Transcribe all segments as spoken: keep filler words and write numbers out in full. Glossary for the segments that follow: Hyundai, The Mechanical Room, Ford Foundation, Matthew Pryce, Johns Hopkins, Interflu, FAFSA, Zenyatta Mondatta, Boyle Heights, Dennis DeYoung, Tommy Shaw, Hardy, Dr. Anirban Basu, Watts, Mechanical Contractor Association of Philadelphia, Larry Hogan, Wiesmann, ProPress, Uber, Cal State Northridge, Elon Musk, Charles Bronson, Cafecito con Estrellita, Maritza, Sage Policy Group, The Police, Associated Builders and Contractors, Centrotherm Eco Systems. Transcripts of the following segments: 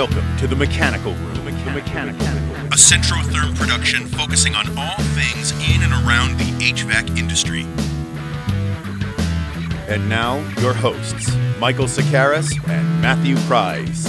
Welcome to The Mechanical Room, Mechanical, Mechanical, Mechanical. a Centrotherm production focusing on all things in and around the H V A C industry. And now, your hosts, Michael Sokaris and Matthew Pryce.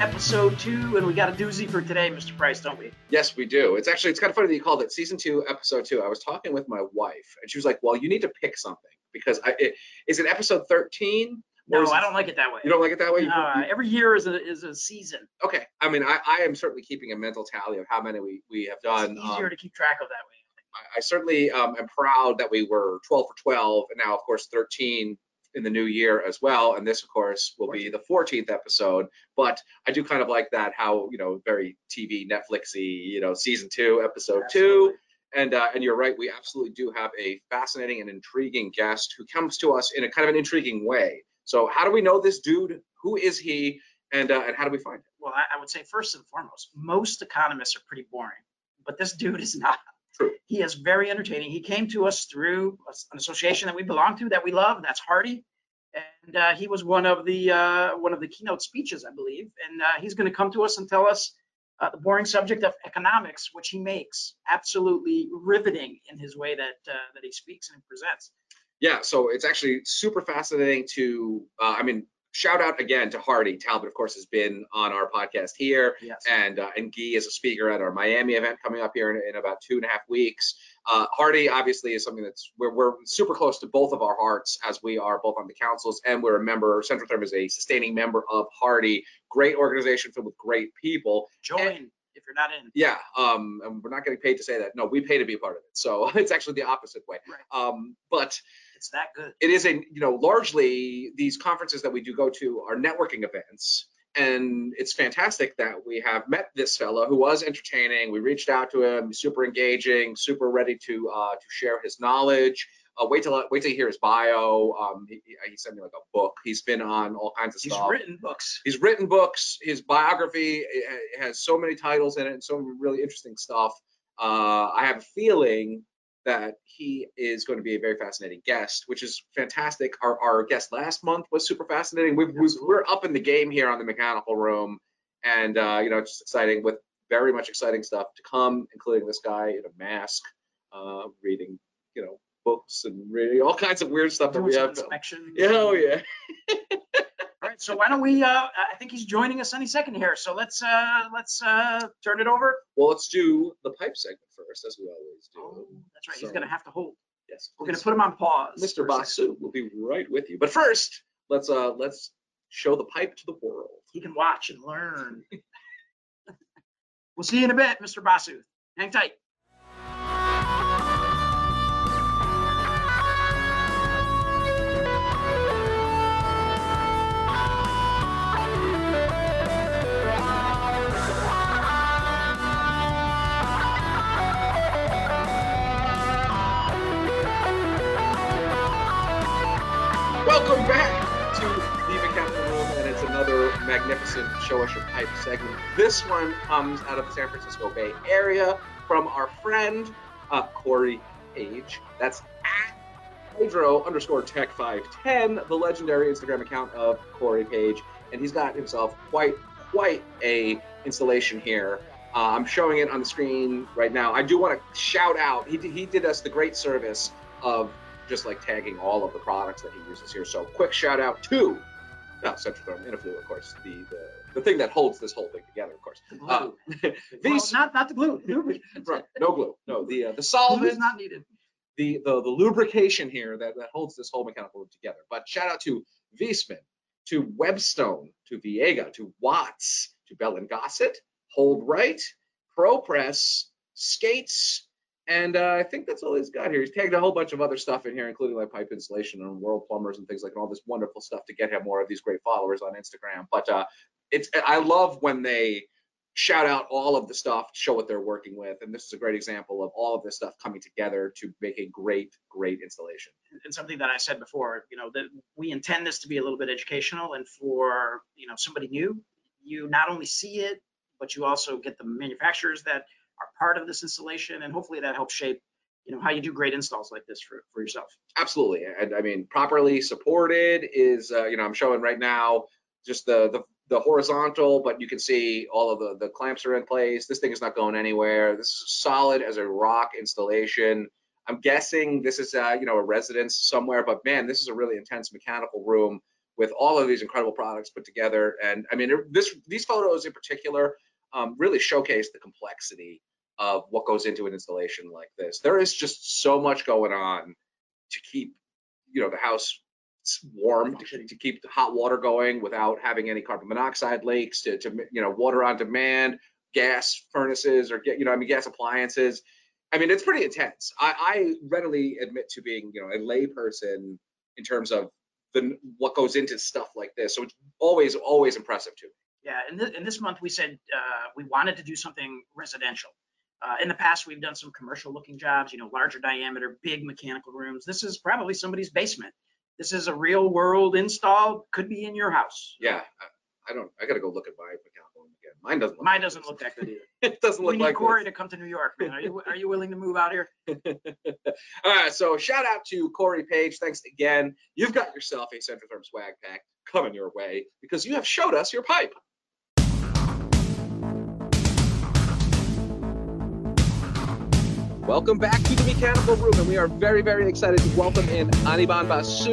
Episode two, and we got a doozy for today, Mister Pryce, don't we? Yes, we do. It's actually, it's kind of funny that you called it season two, episode two. I was talking with my wife, and she was like, "Well, you need to pick something because I it, is it episode thirteen?" No, I don't it, like it that way. You don't like it that way? You, uh, you, every year is a is a season. Okay, I mean, I, I am certainly keeping a mental tally of how many we we have done. It's easier um, to keep track of that way. I, I certainly um, am proud that we were twelve for twelve, and now, of course, thirteen. In the new year as well, and this of course will be the fourteenth episode. But I do kind of like that, how, you know, very T V Netflixy, you know, season two, episode absolutely. two. And uh, and you're right, we absolutely do have a fascinating and intriguing guest who comes to us in a kind of an intriguing way. So how do we know this dude? Who is he? And uh, and how do we find him? Well, I, I would say first and foremost, most economists are pretty boring, but this dude is not. True. He is very entertaining. He came to us through an association that we belong to, that we love, that's Hardy, and uh, he was one of the uh, one of the keynote speeches, I believe, and uh, he's going to come to us and tell us uh, the boring subject of economics, which he makes absolutely riveting in his way that uh, that he speaks and presents. Yeah, so it's actually super fascinating to, uh, I mean, shout out again to Hardy. Talbot, of course, has been on our podcast here, yes. and uh, and Guy is a speaker at our Miami event coming up here in, in about two and a half weeks. Uh, Hardy obviously is something that's we're, we're super close to both of our hearts, as we are both on the councils and we're a member. Centrotherm is a sustaining member of Hardy. Great organization filled with great people. Join. And, if you're not in. Yeah, um, and we're not getting paid to say that. No, we pay to be a part of it. So it's actually the opposite way. Right. Um, but it's that good. It is a, you know, largely these conferences that we do go to are networking events. And it's fantastic that we have met this fellow who was entertaining. We reached out to him, super engaging, super ready to uh, to share his knowledge. Uh, wait till wait till you hear his bio. Um, he, he sent me like a book. He's been on all kinds of he's stuff. He's written books. He's written books. His biography has so many titles in it and so many really interesting stuff. Uh, I have a feeling that he is going to be a very fascinating guest, which is fantastic. Our our guest last month was super fascinating. We've, we've, we're up in the game here on the Mechanical Room, and uh, you know, it's just exciting with very much exciting stuff to come, including this guy in a mask, uh, reading, you know, books and really all kinds of weird stuff that we have. Yeah, oh yeah. All right, so why don't we? Uh, I think he's joining us any second here. So let's uh, let's uh, turn it over. Well, let's do the pipe segment first, as we always do. Oh, that's right. So, he's gonna have to hold. Yes. We're gonna put him on pause. Mister Basu will be right with you. But first, let's uh, let's show the pipe to the world. He can watch and learn. We'll see you in a bit, Mister Basu. Hang tight. Welcome back to The Mechanical Room, and it's another magnificent Show Us Your Pipe segment. This one comes out of the San Francisco Bay Area from our friend, uh, Cory Page. That's at Hydro underscore tech five ten, the legendary Instagram account of Cory Page. And he's got himself quite, quite a installation here. Uh, I'm showing it on the screen right now. I do want to shout out, he did, he did us the great service of just like tagging all of the products that he uses here. So quick shout out to uh, Centrotherm Interflu, of course, the, the the thing that holds this whole thing together, of course. The glue. Uh, well, not not the glue. The right, no glue. No, the uh, the solvent is not needed. The the the lubrication here that, that holds this whole mechanical room together. But shout out to Wiesmann, to Webstone, to Viega, to Watts, to Bell and Gossett, Hold Right, ProPress, Skates, And uh, I think that's all he's got here. He's tagged a whole bunch of other stuff in here, including like pipe installation and world plumbers and things like, and all this wonderful stuff to get him more of these great followers on Instagram. But uh, it's I love when they shout out all of the stuff, show what they're working with. And this is a great example of all of this stuff coming together to make a great, great installation. And something that I said before, you know, that we intend this to be a little bit educational, and for, you know, somebody new, you not only see it, but you also get the manufacturers that are part of this installation, and hopefully that helps shape, you know, how you do great installs like this for, for yourself. Absolutely. And I mean, properly supported is, uh, you know, I'm showing right now just the, the the horizontal, but you can see all of the, the clamps are in place. This thing is not going anywhere. This is solid as a rock installation. I'm guessing this is, uh, you know, a residence somewhere, but man, this is a really intense mechanical room with all of these incredible products put together. And I mean, this these photos in particular, Um, really showcase the complexity of what goes into an installation like this. There is just so much going on to keep, you know, the house warm, to, to keep the hot water going without having any carbon monoxide leaks, to, to, you know, water on demand, gas furnaces, or get, you know, I mean, gas appliances. I mean, it's pretty intense. I, I readily admit to being, you know, a lay person in terms of the what goes into stuff like this. So it's always, always impressive to me. Yeah, and, th and this month we said uh, we wanted to do something residential. Uh, in the past, we've done some commercial looking jobs, you know, larger diameter, big mechanical rooms. This is probably somebody's basement. This is a real world install, could be in your house. Yeah, I, I don't, I gotta go look at my mechanical room again. Mine doesn't look Mine like doesn't this. look that good either. It doesn't look like We need Cory to come to New York, man. Are you, are you willing to move out here? All right, so shout out to Cory Page. Thanks again. You've got yourself a Centrotherm swag pack coming your way because you have showed us your pipe. Welcome back to the Mechanical Room, and we are very, very excited to welcome in Anirban Basu,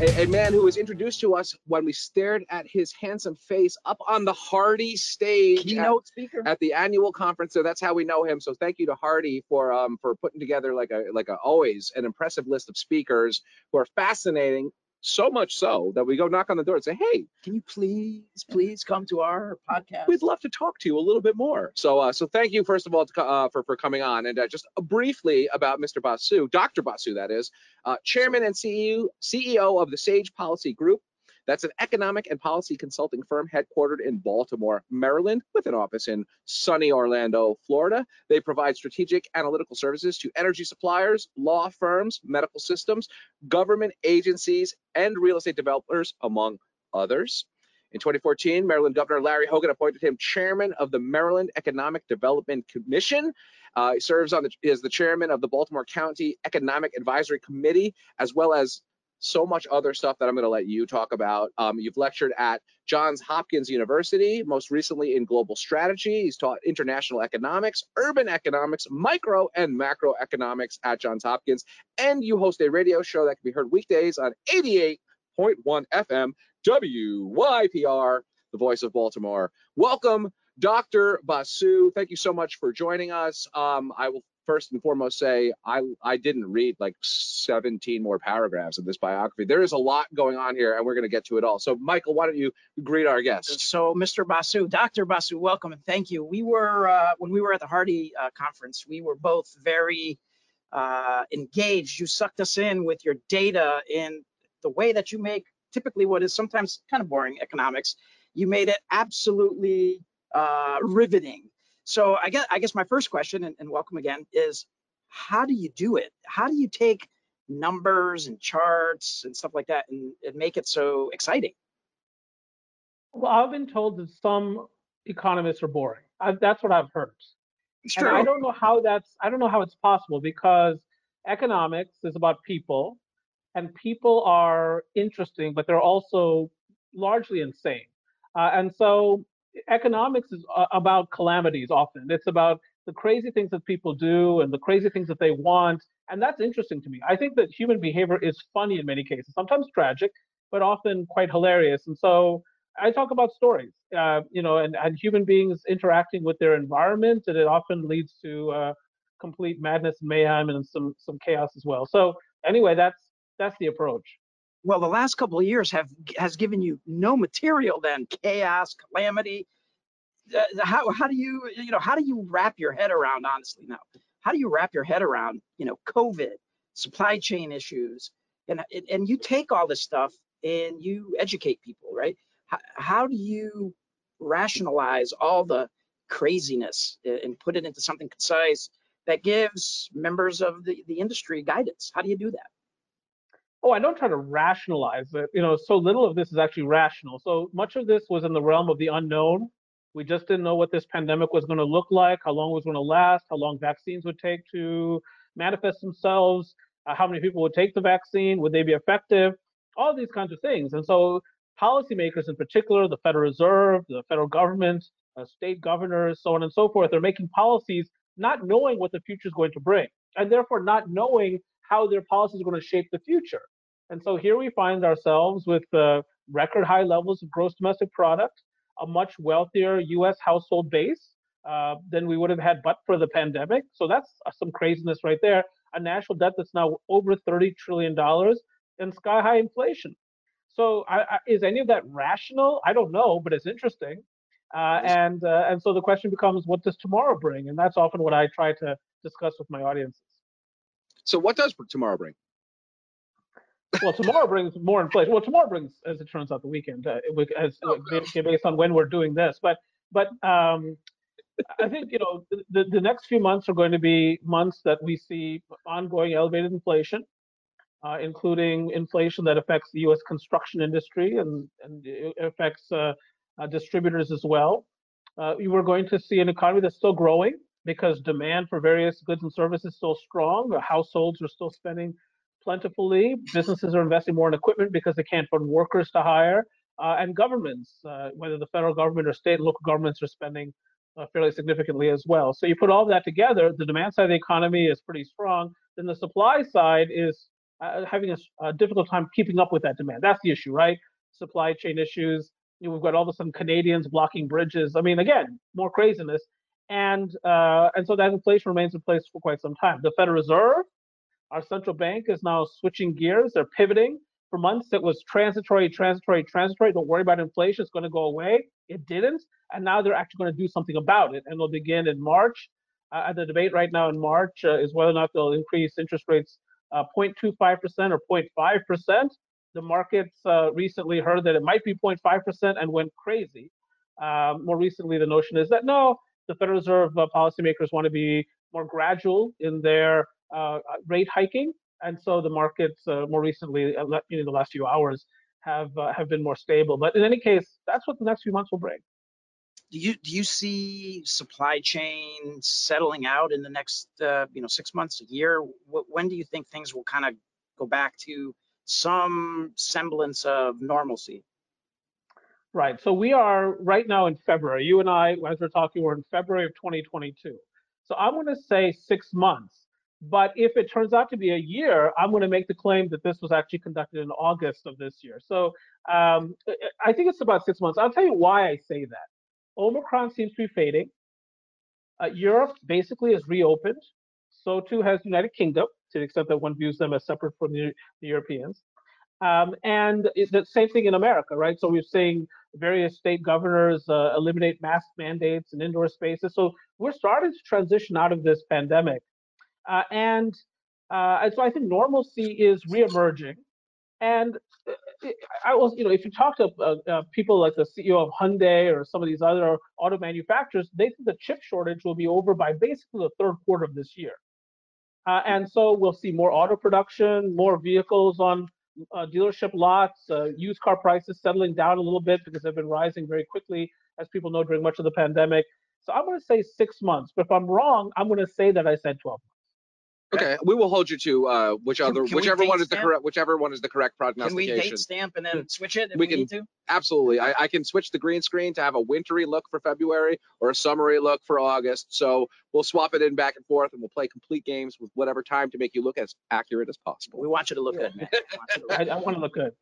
a, a man who was introduced to us when we stared at his handsome face up on the Hardy stage, keynote at, speaker at the annual conference. So that's how we know him. So thank you to Hardy for um for putting together like a like a always an impressive list of speakers who are fascinating. So much so that we go knock on the door and say, hey, can you please, please come to our podcast? We'd love to talk to you a little bit more. So uh, so thank you, first of all, to, uh, for, for coming on. And uh, just briefly about Mister Basu, Doctor Basu, that is, uh, chairman and C E O of the Sage Policy Group. That's an economic and policy consulting firm headquartered in Baltimore, Maryland, with an office in sunny Orlando, Florida. They provide strategic analytical services to energy suppliers, law firms, medical systems, government agencies, and real estate developers, among others. In twenty fourteen, Maryland Governor Larry Hogan appointed him chairman of the Maryland Economic Development Commission. Uh, he serves on the, as the chairman of the Baltimore County Economic Advisory Committee, as well as so much other stuff that I'm going to let you talk about. Um, you've lectured at Johns Hopkins University, most recently in global strategy. He's taught international economics, urban economics, micro and macroeconomics at Johns Hopkins. And you host a radio show that can be heard weekdays on eighty-eight point one F M, W Y P R, the voice of Baltimore. Welcome, Doctor Basu. Thank you so much for joining us. Um, I will first and foremost say I, I didn't read like seventeen more paragraphs of this biography. There is a lot going on here, and we're going to get to it all. So, Michael, why don't you greet our guests? So, Mister Basu, Doctor Basu, welcome and thank you. We were, uh, when we were at the Hardy uh, conference, we were both very uh, engaged. You sucked us in with your data in the way that you make typically what is sometimes kind of boring economics. You made it absolutely uh, riveting. So I guess, I guess my first question, and, and welcome again, is how do you do it? How do you take numbers and charts and stuff like that and, and make it so exciting? Well, I've been told that some economists are boring. I, that's what I've heard. It's true. And I don't know how that's, I don't know how it's possible, because economics is about people, and people are interesting, but they're also largely insane. Uh, and so economics is about calamities often. It's about the crazy things that people do and the crazy things that they want. And that's interesting to me. I think that human behavior is funny in many cases, sometimes tragic, but often quite hilarious. And so I talk about stories, uh, you know, and, and human beings interacting with their environment. And it often leads to uh, complete madness and mayhem and some, some chaos as well. So anyway, that's that's the approach. Well, the last couple of years have has given you no material then, chaos, calamity. Uh, how how do you you know how do you wrap your head around, honestly, now? how do you wrap your head around, you know, COVID, supply chain issues, and and you take all this stuff and you educate people, right? How, how do you rationalize all the craziness and put it into something concise that gives members of the, the industry guidance? How do you do that? Oh, I don't try to rationalize it. You know, so little of this is actually rational. So much of this was in the realm of the unknown. We just didn't know what this pandemic was going to look like, how long it was going to last, how long vaccines would take to manifest themselves, uh, how many people would take the vaccine, would they be effective, all these kinds of things. And so policymakers in particular, the Federal Reserve, the federal government, uh, state governors, so on and so forth, are making policies not knowing what the future is going to bring, and therefore not knowing how their policies are going to shape the future. And so here we find ourselves with uh, record high levels of gross domestic product, a much wealthier U S household base uh, than we would have had but for the pandemic. So that's some craziness right there. A national debt that's now over thirty trillion dollars and sky high inflation. So I, I, is any of that rational? I don't know, but it's interesting. Uh, and uh, and so the question becomes, what does tomorrow bring? And that's often what I try to discuss with my audiences. So what does tomorrow bring? Well, tomorrow brings more inflation. Well, tomorrow brings, as it turns out, the weekend, uh, as, oh, based on when we're doing this. But but um, I think, you know, the, the next few months are going to be months that we see ongoing elevated inflation, uh, including inflation that affects the U S construction industry and, and it affects uh, uh, distributors as well. Uh, we're going to see an economy that's still growing because demand for various goods and services is still strong. The households are still spending plentifully. Businesses are investing more in equipment because they can't fund workers to hire. Uh, and governments, uh, whether the federal government or state and local governments, are spending uh, fairly significantly as well. So you put all that together, the demand side of the economy is pretty strong. Then the supply side is uh, having a, a difficult time keeping up with that demand. That's the issue, right? Supply chain issues. You know, we've got all of a sudden Canadians blocking bridges. I mean, again, more craziness. And, uh, and so that inflation remains in place for quite some time. The Federal Reserve, our central bank, is now switching gears. They're pivoting. For months, it was transitory, transitory, transitory. Don't worry about inflation. It's going to go away. It didn't. And now they're actually going to do something about it. And they'll begin in March. Uh, the debate right now in March uh, is whether or not they'll increase interest rates uh, zero point two five percent or zero point five percent. The markets uh, recently heard that it might be zero point five percent and went crazy. Uh, more recently, the notion is that, no, the Federal Reserve uh, policymakers want to be more gradual in their Uh, rate hiking, and so the markets uh, more recently, uh, in the last few hours, have uh, have been more stable. But in any case, that's what the next few months will bring. Do you do you see supply chain settling out in the next uh, you know six months, a year? W- when do you think things will kind of go back to some semblance of normalcy? Right. So we are right now in February. You and I, as we're talking, we're in February of twenty twenty-two. So I'm going to say six months. But if it turns out to be a year, I'm going to make the claim that this was actually conducted in August of this year. So um, I think it's about six months. I'll tell you why I say that. Omicron seems to be fading. Uh, Europe basically is reopened. So too has the United Kingdom, to the extent that one views them as separate from the, the Europeans. Um, and it's the same thing in America, right? So we're seeing various state governors uh, eliminate mask mandates in indoor spaces. So we're starting to transition out of this pandemic. Uh, and, uh, and so I think normalcy is reemerging. And I was, you know, if you talk to uh, uh, people like the C E O of Hyundai or some of these other auto manufacturers, they think the chip shortage will be over by basically the third quarter of this year. Uh, and so we'll see more auto production, more vehicles on uh, dealership lots, uh, used car prices settling down a little bit because they've been rising very quickly, as people know, during much of the pandemic. So I'm going to say six months. But if I'm wrong, I'm going to say that I said twelve. Okay, we will hold you to uh, which other, can, can whichever one is stamp? the correct, whichever one is the correct prognostication. Can we date stamp and then switch it if we, we can, need to? Absolutely, I, I can switch the green screen to have a wintry look for February or a summery look for August. So we'll swap it in back and forth, and we'll play complete games with whatever time to make you look as accurate as possible. We want you to look yeah. good, man. I, I want to look good.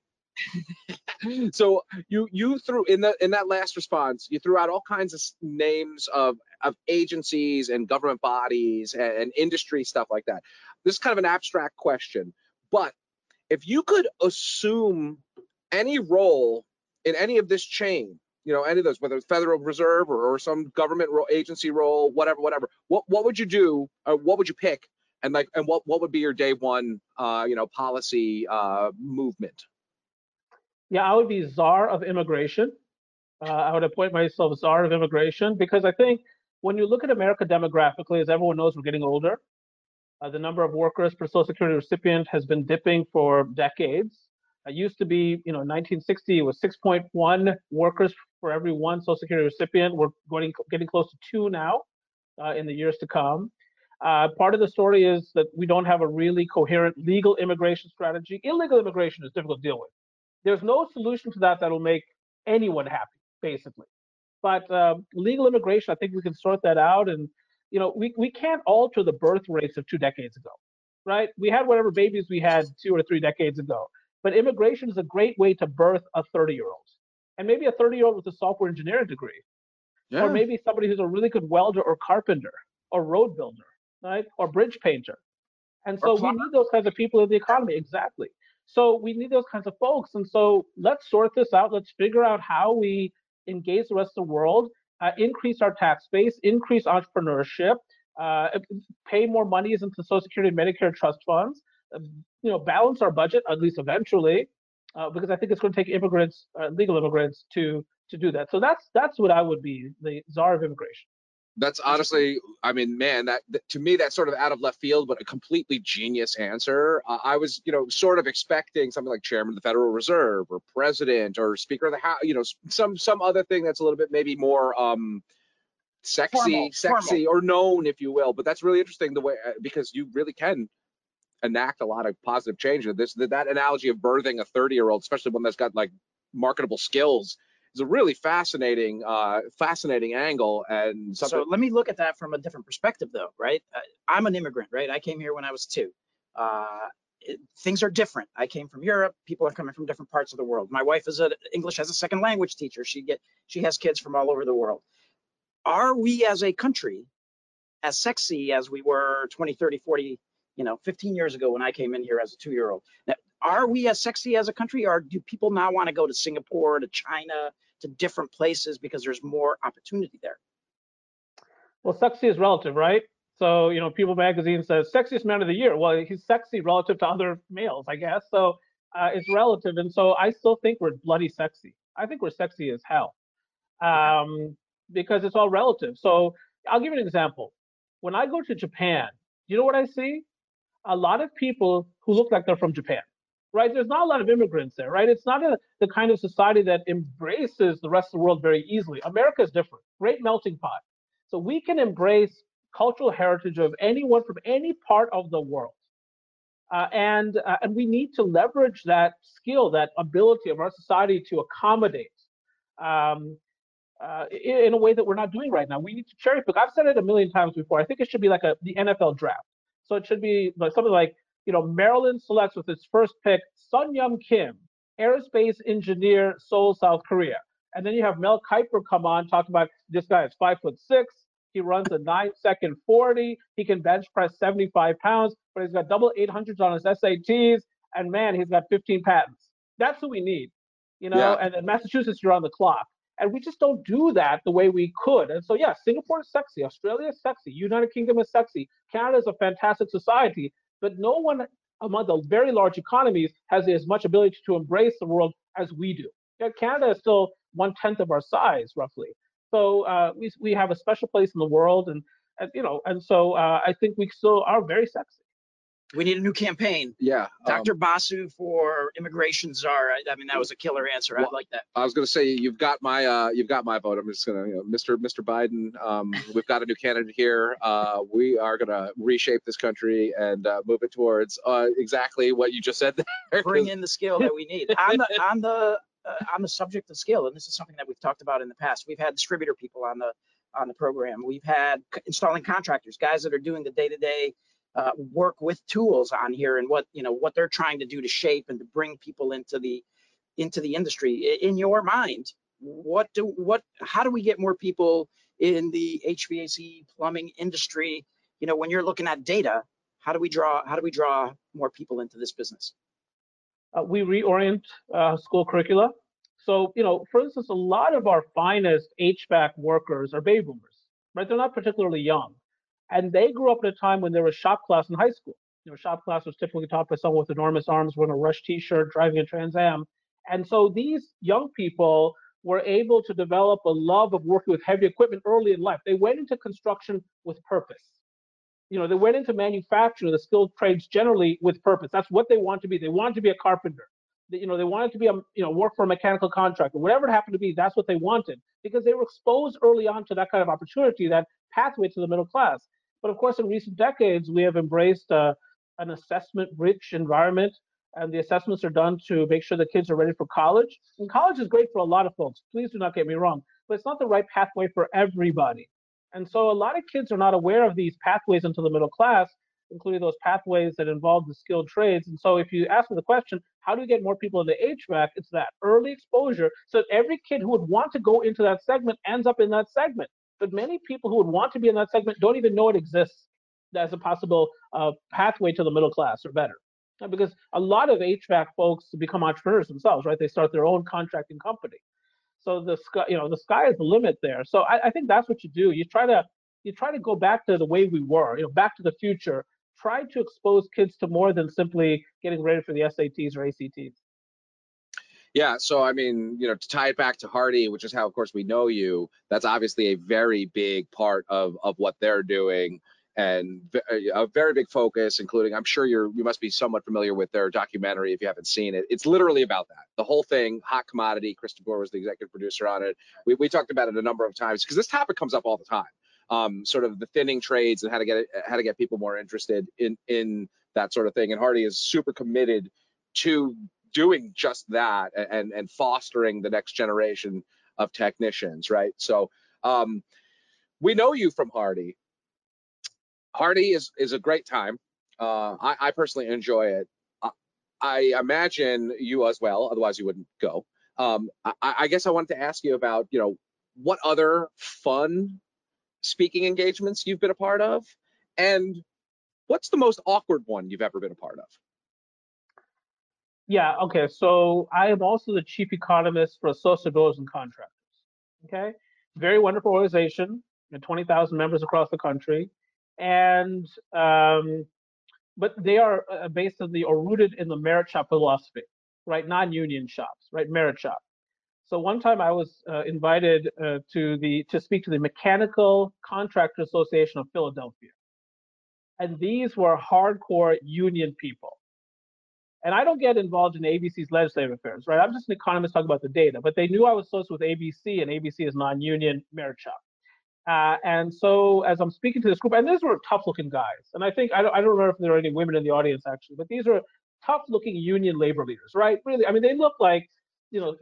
So you you threw in the in that last response, you threw out all kinds of names of of agencies and government bodies and, and industry stuff like that. This is kind of an abstract question, but if you could assume any role in any of this chain, you know, any of those, whether it's Federal Reserve or, or some government role, agency role, whatever, whatever. What what would you do? Or what would you pick? And like, and what what would be your day one, uh, you know, policy uh, movement? Yeah, I would be czar of immigration. Uh, I would appoint myself czar of immigration, because I think when you look at America demographically, as everyone knows, we're getting older. Uh, the number of workers per Social Security recipient has been dipping for decades. It used to be, you know, nineteen sixty, it was six point one workers for every one Social Security recipient. We're going, getting close to two now uh, in the years to come. Uh, part of the story is that we don't have a really coherent legal immigration strategy. Illegal immigration is difficult to deal with. There's no solution to that that will make anyone happy, basically. But uh, legal immigration, I think we can sort that out. And, you know, we, we can't alter the birth rates of two decades ago, right? We had whatever babies we had two or three decades ago. But immigration is a great way to birth a thirty-year-old, and maybe a thirty-year-old with a software engineering degree, yeah. Or maybe somebody who's a really good welder or carpenter or road builder, right? Or bridge painter. And so we need those kinds of people in the economy, exactly. So we need those kinds of folks. And so let's sort this out. Let's figure out how we engage the rest of the world, uh, increase our tax base, increase entrepreneurship, uh, pay more monies into Social Security and Medicare trust funds, you know, balance our budget, at least eventually, uh, because I think it's going to take immigrants, uh, legal immigrants, to to do that. So that's that's what I would be, the czar of immigration. That's honestly, I mean, man, that, that to me, that's sort of out of left field, but a completely genius answer. Uh, I was, you know, sort of expecting something like chairman of the Federal Reserve or president or speaker of the House, you know, some some other thing that's a little bit maybe more um, sexy, formal, sexy formal. or known, if you will. But that's really interesting the way, because you really can enact a lot of positive change. This that analogy of birthing a thirty-year-old, especially one that's got like marketable skills, is a really fascinating, uh, fascinating angle. And something. So let me look at that from a different perspective, though, right? I'm an immigrant, right? I came here when I was two. Uh, it, things are different. I came from Europe. People are coming from different parts of the world. My wife is an English as a second language teacher. She get she has kids from all over the world. Are we as a country as sexy as we were twenty, thirty, forty? You know, fifteen years ago when I came in here as a two-year-old. Now, are we as sexy as a country, or do people now want to go to Singapore, to China, to different places because there's more opportunity there? Well, sexy is relative, right? So, you know, People magazine says sexiest man of the year. Well, he's sexy relative to other males, I guess. So uh, it's relative. And so I still think we're bloody sexy. I think we're sexy as hell um, because it's all relative. So I'll give you an example. When I go to Japan, you know what I see? A lot of people who look like they're from Japan, right? There's not a lot of immigrants there, right? It's not a, the kind of society that embraces the rest of the world very easily. America is different, great melting pot. So we can embrace cultural heritage of anyone from any part of the world. Uh, and, uh, and we need to leverage that skill, that ability of our society to accommodate um, uh, in, in a way that we're not doing right now. We need to cherry pick. I've said it a million times before. I think it should be like a, the N F L draft. So it should be like something like, you know, Maryland selects with its first pick, Sun Young Kim, aerospace engineer, Seoul, South Korea. And then you have Mel Kiper come on, talk about this guy is five foot six. He runs a nine second forty. He can bench press seventy-five pounds, but he's got double eight hundreds on his S A Ts. And man, he's got fifteen patents. That's what we need, you know, yeah. And in Massachusetts, you're on the clock. And we just don't do that the way we could. And so, yeah, Singapore is sexy. Australia is sexy. United Kingdom is sexy. Canada is a fantastic society. But no one among the very large economies has as much ability to embrace the world as we do. Yeah, Canada is still one-tenth of our size, roughly. So uh, we, we have a special place in the world. And, and you know, and so uh, I think we still are very sexy. We need a new campaign. Yeah. Doctor Um, Basu for immigration czar. I, I mean, that was a killer answer. Well, I like that. I was going to say, you've got my uh, you've got my vote. I'm just going to, you know, Mister Mister Biden. Um, we've got a new candidate here. Uh, we are going to reshape this country and uh, move it towards uh, exactly what you just said there. Bring in the skill that we need. On the on the uh, on the subject of skill, and this is something that we've talked about in the past. We've had distributor people on the on the program. We've had installing contractors, guys that are doing the day to day. Uh, work with tools on here and what, you know, what they're trying to do to shape and to bring people into the into the industry. In your mind, what do what how do we get more people in the H V A C plumbing industry? You know, when you're looking at data, how do we draw how do we draw more people into this business? Uh, we reorient uh, school curricula. So, you know, for instance, a lot of our finest H V A C workers are baby boomers, right? They're not particularly young. And they grew up at a time when there was shop class in high school. You know, shop class was typically taught by someone with enormous arms, wearing a Rush t-shirt, driving a Trans Am. And so these young people were able to develop a love of working with heavy equipment early in life. They went into construction with purpose. You know, they went into manufacturing, the skilled trades generally, with purpose. That's what they want to be. They wanted to be a carpenter. You know, they wanted to be a, you know, work for a mechanical contractor. Whatever it happened to be, that's what they wanted, because they were exposed early on to that kind of opportunity, that pathway to the middle class. But of course, in recent decades, we have embraced uh, an assessment-rich environment, and the assessments are done to make sure the kids are ready for college. And college is great for a lot of folks. Please do not get me wrong, but it's not the right pathway for everybody. And so a lot of kids are not aware of these pathways into the middle class, including those pathways that involve the skilled trades. And so if you ask me the question, how do you get more people into H V A C? It's that early exposure, so that every kid who would want to go into that segment ends up in that segment. But many people who would want to be in that segment don't even know it exists as a possible uh, pathway to the middle class or better. Because a lot of H V A C folks become entrepreneurs themselves, right? They start their own contracting company. So the sky, you know, the sky is the limit there. So I, I think that's what you do. You try to you try to go back to the way we were, you know, back to the future. Try to expose kids to more than simply getting ready for the S A Ts or A C Ts. Yeah, so I mean, you know, to tie it back to Hardy, which is how, of course, we know you, that's obviously a very big part of, of what they're doing, and a very big focus, including, I'm sure you're, you must be somewhat familiar with their documentary if you haven't seen it. It's literally about that. The whole thing, Hot Commodity. Kristen Gore was the executive producer on it. We, we talked about it a number of times because this topic comes up all the time. Um, sort of the thinning trades and how to get how to get people more interested in in that sort of thing. And Hardy is super committed to doing just that and and fostering the next generation of technicians, right? So um, we know you from Hardy. Hardy is is a great time. Uh, I, I personally enjoy it. I, I imagine you as well, otherwise you wouldn't go. Um, I, I guess I wanted to ask you about, you know, what other fun speaking engagements you've been a part of, and what's the most awkward one you've ever been a part of? Yeah, okay, so I am also the chief economist for Associated Builders and Contractors, okay? Very wonderful organization, and twenty thousand members across the country, and, um, but they are based in the, or rooted in the merit shop philosophy, right? Non-union shops, right? Merit shop. So one time I was uh, invited uh, to the to speak to the Mechanical Contractor Association of Philadelphia, and these were hardcore union people. And I don't get involved in A B C's legislative affairs, right? I'm just an economist talking about the data, but they knew I was associated with A B C, and A B C is non-union merit shop. Uh, and so as I'm speaking to this group, and these were tough-looking guys, and I think I don't I don't remember if there were any women in the audience actually, but these were tough-looking union labor leaders, right? Really, I mean, they look like, you know,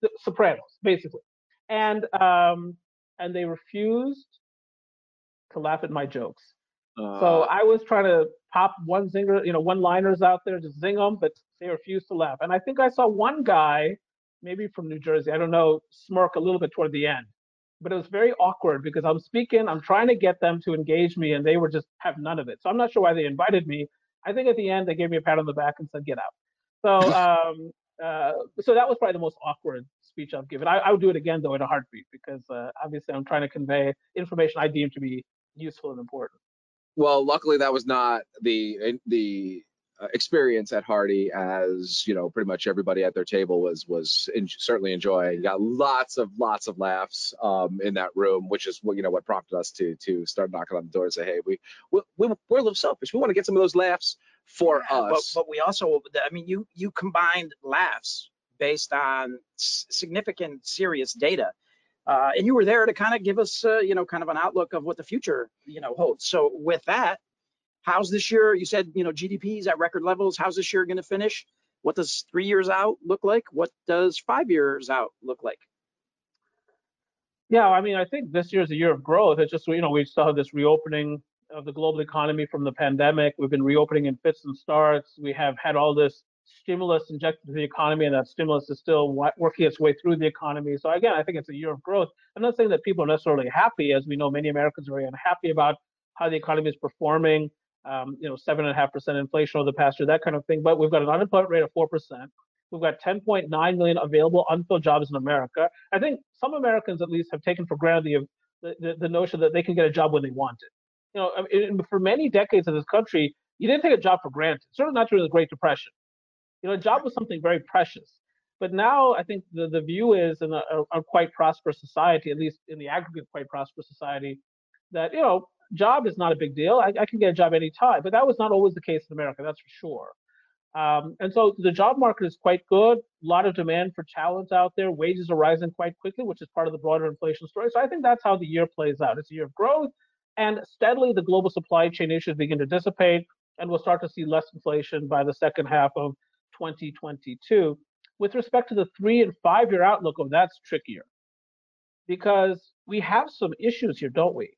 the Sopranos, basically. And um, and they refused to laugh at my jokes. Uh, so I was trying to pop one zinger, you know, one-liners out there, just zing them, but they refused to laugh. And I think I saw one guy, maybe from New Jersey, I don't know, smirk a little bit toward the end. But it was very awkward because I'm speaking, I'm trying to get them to engage me, and they were just have none of it. So I'm not sure why they invited me. I think at the end, they gave me a pat on the back and said, get out. So, um, Uh, so that was probably the most awkward speech I've given. I, I would do it again, though, in a heartbeat, because uh, obviously I'm trying to convey information I deem to be useful and important. Well, luckily that was not the the experience at Hardy, as you know, pretty much everybody at their table was was in, certainly enjoying. Got lots of lots of laughs um, in that room, which is what you know what prompted us to to start knocking on the door and say, hey, we, we, we we're a little selfish. We want to get some of those laughs for yeah, us. But, but we also, I mean, you you combined laughs based on s significant, serious data, uh, and you were there to kind of give us, uh, you know, kind of an outlook of what the future, you know, holds. So with that, how's this year? You said, you know, G D P's at record levels. How's this year going to finish? What does three years out look like? What does five years out look like? Yeah, I mean, I think this year is a year of growth. It's just, you know, we still have this reopening of the global economy from the pandemic. We've been reopening in fits and starts. We have had all this stimulus injected to the economy, and that stimulus is still working its way through the economy. So again, I think it's a year of growth. I'm not saying that people are necessarily happy. As we know, many Americans are very unhappy about how the economy is performing, um, you know, seven and a half percent inflation over the past year, that kind of thing. But we've got an unemployment rate of four percent. We've got ten point nine million available unfilled jobs in America. I think some Americans at least have taken for granted the, the, the notion that they can get a job when they want it. You know, I mean, for many decades in this country, you didn't take a job for granted, certainly not during the Great Depression. You know, a job was something very precious. But now I think the, the view is in a, a quite prosperous society, at least in the aggregate quite prosperous society, that, you know, job is not a big deal. I, I can get a job anytime. But that was not always the case in America, that's for sure. Um, and so the job market is quite good, a lot of demand for talent out there, wages are rising quite quickly, which is part of the broader inflation story. So I think that's how the year plays out. It's a year of growth, and steadily the global supply chain issues begin to dissipate, and we'll start to see less inflation by the second half of twenty twenty-two. With respect to the three and five year outlook, oh, that's trickier because we have some issues here, don't we?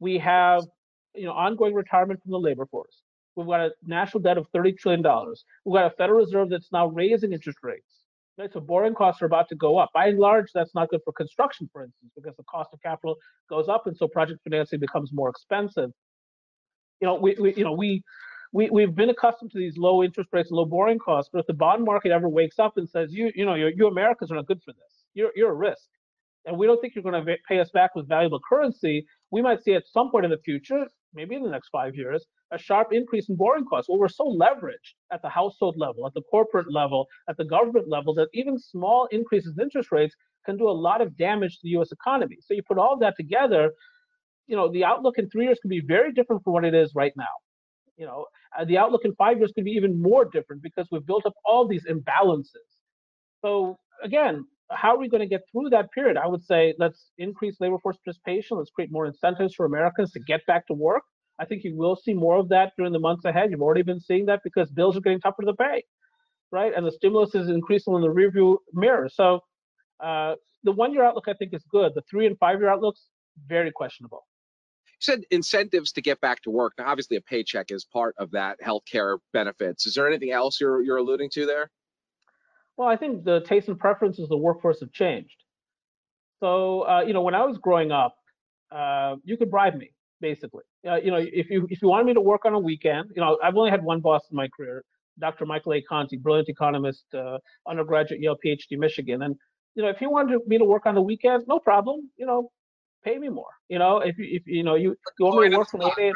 We have, you know, ongoing retirement from the labor force. We've got a national debt of thirty trillion dollars. We've got a Federal Reserve that's now raising interest rates. Right? So borrowing costs are about to go up. By and large, that's not good for construction, for instance, because the cost of capital goes up, and so project financing becomes more expensive. You know, we, we you know, we. We, we've been accustomed to these low interest rates, low borrowing costs, but if the bond market ever wakes up and says, you you know, you, you Americans are not good for this, you're, you're a risk, and we don't think you're going to pay us back with valuable currency, we might see at some point in the future, maybe in the next five years, a sharp increase in borrowing costs. Well, we're so leveraged at the household level, at the corporate level, at the government level, that even small increases in interest rates can do a lot of damage to the U S economy. So you put all that together, you know, the outlook in three years can be very different from what it is right now. You know, the outlook in five years could be even more different because we've built up all these imbalances. So again, how are we going to get through that period? I would say let's increase labor force participation. Let's create more incentives for Americans to get back to work. I think you will see more of that during the months ahead. You've already been seeing that because bills are getting tougher to pay, right? And the stimulus is increasing in the rearview mirror. So uh, the one-year outlook, I think, is good. The three- and five-year outlooks, very questionable. You said incentives to get back to work. Now, obviously, a paycheck is part of that, healthcare benefits. Is there anything else you're, you're alluding to there? Well, I think the tastes and preferences of the workforce have changed. So, uh, you know, when I was growing up, uh, you could bribe me, basically. Uh, you know, if you if you wanted me to work on a weekend, you know, I've only had one boss in my career, Doctor Michael A. Conti, brilliant economist, uh, undergraduate, Yale, P H D, Michigan. And, you know, if he wanted me to work on the weekend, no problem, you know. Pay me more, you know. If you, if you know, you you only work from eight a.m.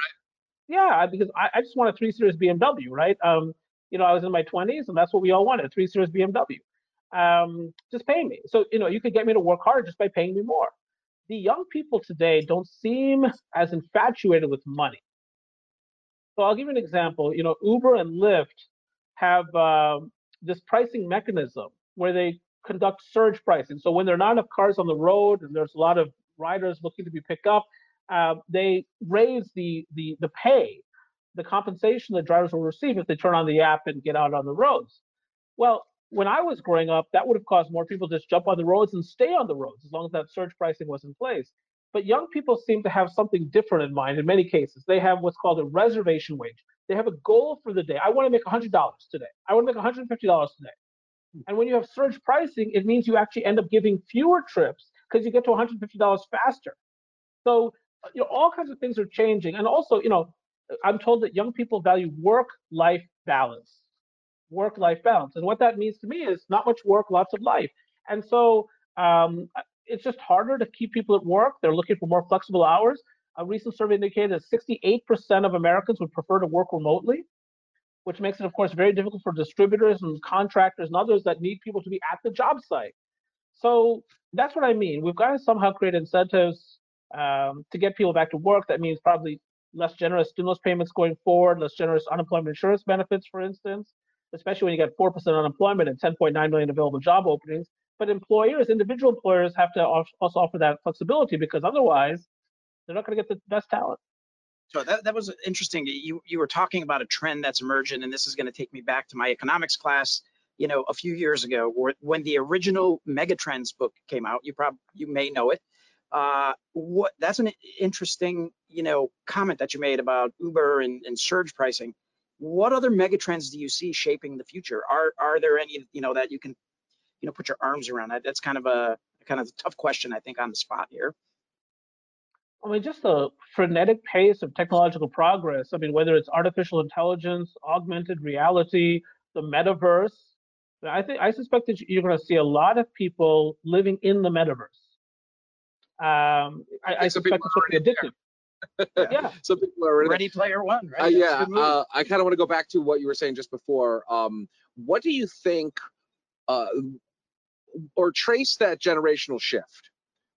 Yeah, because I, I just want a three series B M W, right? Um, you know, I was in my twenties, and that's what we all wanted, a three series B M W. Um, just pay me. So you know, you could get me to work harder just by paying me more. The young people today don't seem as infatuated with money. So I'll give you an example. You know, Uber and Lyft have um, this pricing mechanism where they conduct surge pricing. So when there are not enough cars on the road and there's a lot of riders looking to be picked up, uh, they raise the, the the pay, the compensation that drivers will receive if they turn on the app and get out on the roads. Well, when I was growing up, that would have caused more people to just jump on the roads and stay on the roads as long as that surge pricing was in place. But young people seem to have something different in mind in many cases. They have what's called a reservation wage. They have a goal for the day. I want to make one hundred dollars today. I want to make one hundred fifty dollars today. And when you have surge pricing, it means you actually end up giving fewer trips because you get to one hundred fifty dollars faster. So, you know, all kinds of things are changing. And also, you know, I'm told that young people value work-life balance, work-life balance. And what that means to me is not much work, lots of life. And so um, it's just harder to keep people at work. They're looking for more flexible hours. A recent survey indicated that sixty-eight percent of Americans would prefer to work remotely, which makes it, of course, very difficult for distributors and contractors and others that need people to be at the job site. So that's what I mean. We've got to somehow create incentives um, to get people back to work. That means probably less generous stimulus payments going forward, less generous unemployment insurance benefits, for instance, especially when you get four percent unemployment and ten point nine million available job openings. But employers, individual employers, have to also offer that flexibility because otherwise they're not going to get the best talent. So that, that was interesting. You, you were talking about a trend that's emergent, and this is going to take me back to my economics class, you know, a few years ago, when the original Megatrends book came out. You probably, you may know it. Uh, what, that's an interesting, you know, comment that you made about Uber and, and surge pricing. What other megatrends do you see shaping the future? Are are there any, you know, that you can, you know, put your arms around? That that's kind of a kind of a tough question, I think, on the spot here. I mean, just the frenetic pace of technological progress. I mean, whether it's artificial intelligence, augmented reality, the metaverse, I think I suspect that you're going to see a lot of people living in the metaverse. Um, I, I suspect it's going to be addictive. Yeah. Some people are Ready Player One, right? Uh, yeah. Uh, I kind of want to go back to what you were saying just before. Um, what do you think, uh, or trace that generational shift?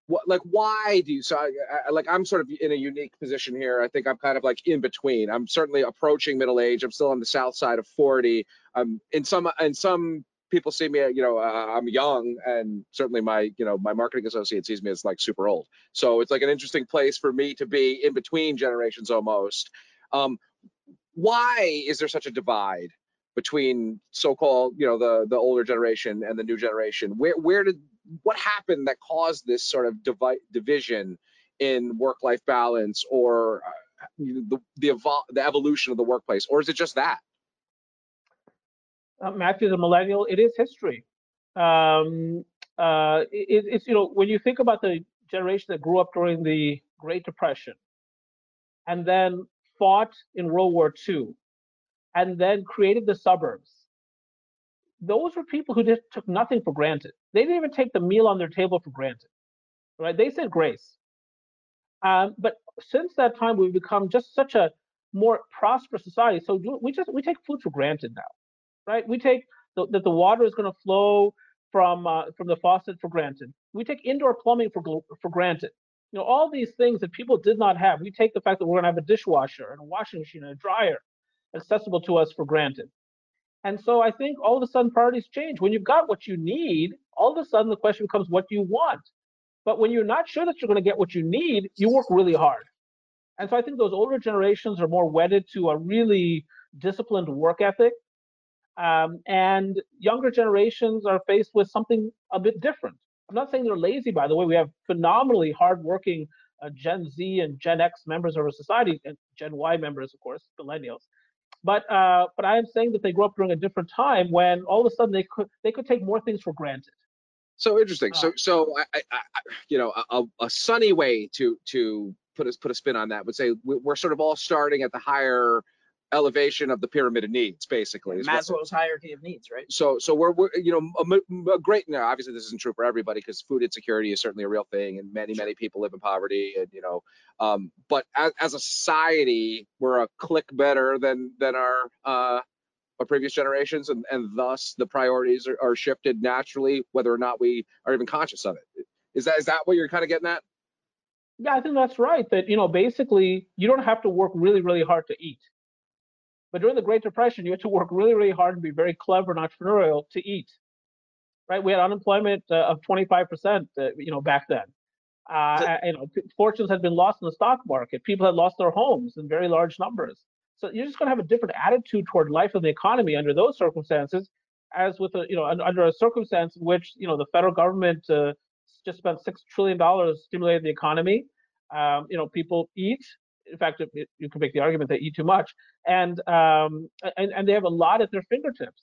What, like, why do you? So, I, I, like, I'm sort of in a unique position here. I think I'm kind of like in between. I'm certainly approaching middle age. I'm still on the south side of forty. Um, in some, in some. People see me, you know, uh, I'm young, and certainly my, you know, my marketing associate sees me as like super old. So it's like an interesting place for me to be in between generations almost. Um, why is there such a divide between so-called, you know, the the older generation and the new generation? Where where did what happened that caused this sort of divi division in work-life balance, or uh, the the, evol the evolution of the workplace, or is it just that? Uh, Matthew's a millennial. It is history. Um, uh, it, it's you know when you think about the generation that grew up during the Great Depression, and then fought in World War Two, and then created the suburbs. Those were people who just took nothing for granted. They didn't even take the meal on their table for granted, right? They said grace. Um, but since that time, we've become just such a more prosperous society. So we just we take food for granted now. Right, we take the, that the water is going to flow from uh, from the faucet for granted. We take indoor plumbing for for granted. You know, all these things that people did not have. We take the fact that we're going to have a dishwasher and a washing machine and a dryer accessible to us for granted. And so I think all of a sudden priorities change. When you've got what you need, all of a sudden the question becomes what do you want. But when you're not sure that you're going to get what you need, you work really hard. And so I think those older generations are more wedded to a really disciplined work ethic. Um, and younger generations are faced with something a bit different. I'm not saying they're lazy, by the way. We have phenomenally hardworking uh, Gen Z and Gen X members of our society, and Gen Y members, of course, millennials. But uh, but I am saying that they grew up during a different time when all of a sudden they could they could take more things for granted. So interesting. Uh, so so I, I, I, you know a, a sunny way to to put a, put a spin on that would say we're sort of all starting at the higher elevation of the pyramid of needs, basically. Maslow's hierarchy of needs, right? So, so we're, we're you know, a, a great. Now, obviously, this isn't true for everybody because food insecurity is certainly a real thing, and many, many people live in poverty. And you know, um, but as, as a society, we're a click better than than our uh, our previous generations, and and thus the priorities are, are shifted naturally, whether or not we are even conscious of it. Is that is that what you're kind of getting at? Yeah, I think that's right. That you know, basically, you don't have to work really, really hard to eat. But during the Great Depression, you had to work really, really hard and be very clever and entrepreneurial to eat, right? We had unemployment uh, of twenty-five percent, uh, you know, back then. Uh, so, you know, fortunes had been lost in the stock market. People had lost their homes in very large numbers. So you're just going to have a different attitude toward life and the economy under those circumstances, as with a, you know, under a circumstance in which you know the federal government uh, just spent six trillion dollars stimulating the economy. Um, you know, people eat. In fact, it, you can make the argument they eat too much, and, um, and and they have a lot at their fingertips.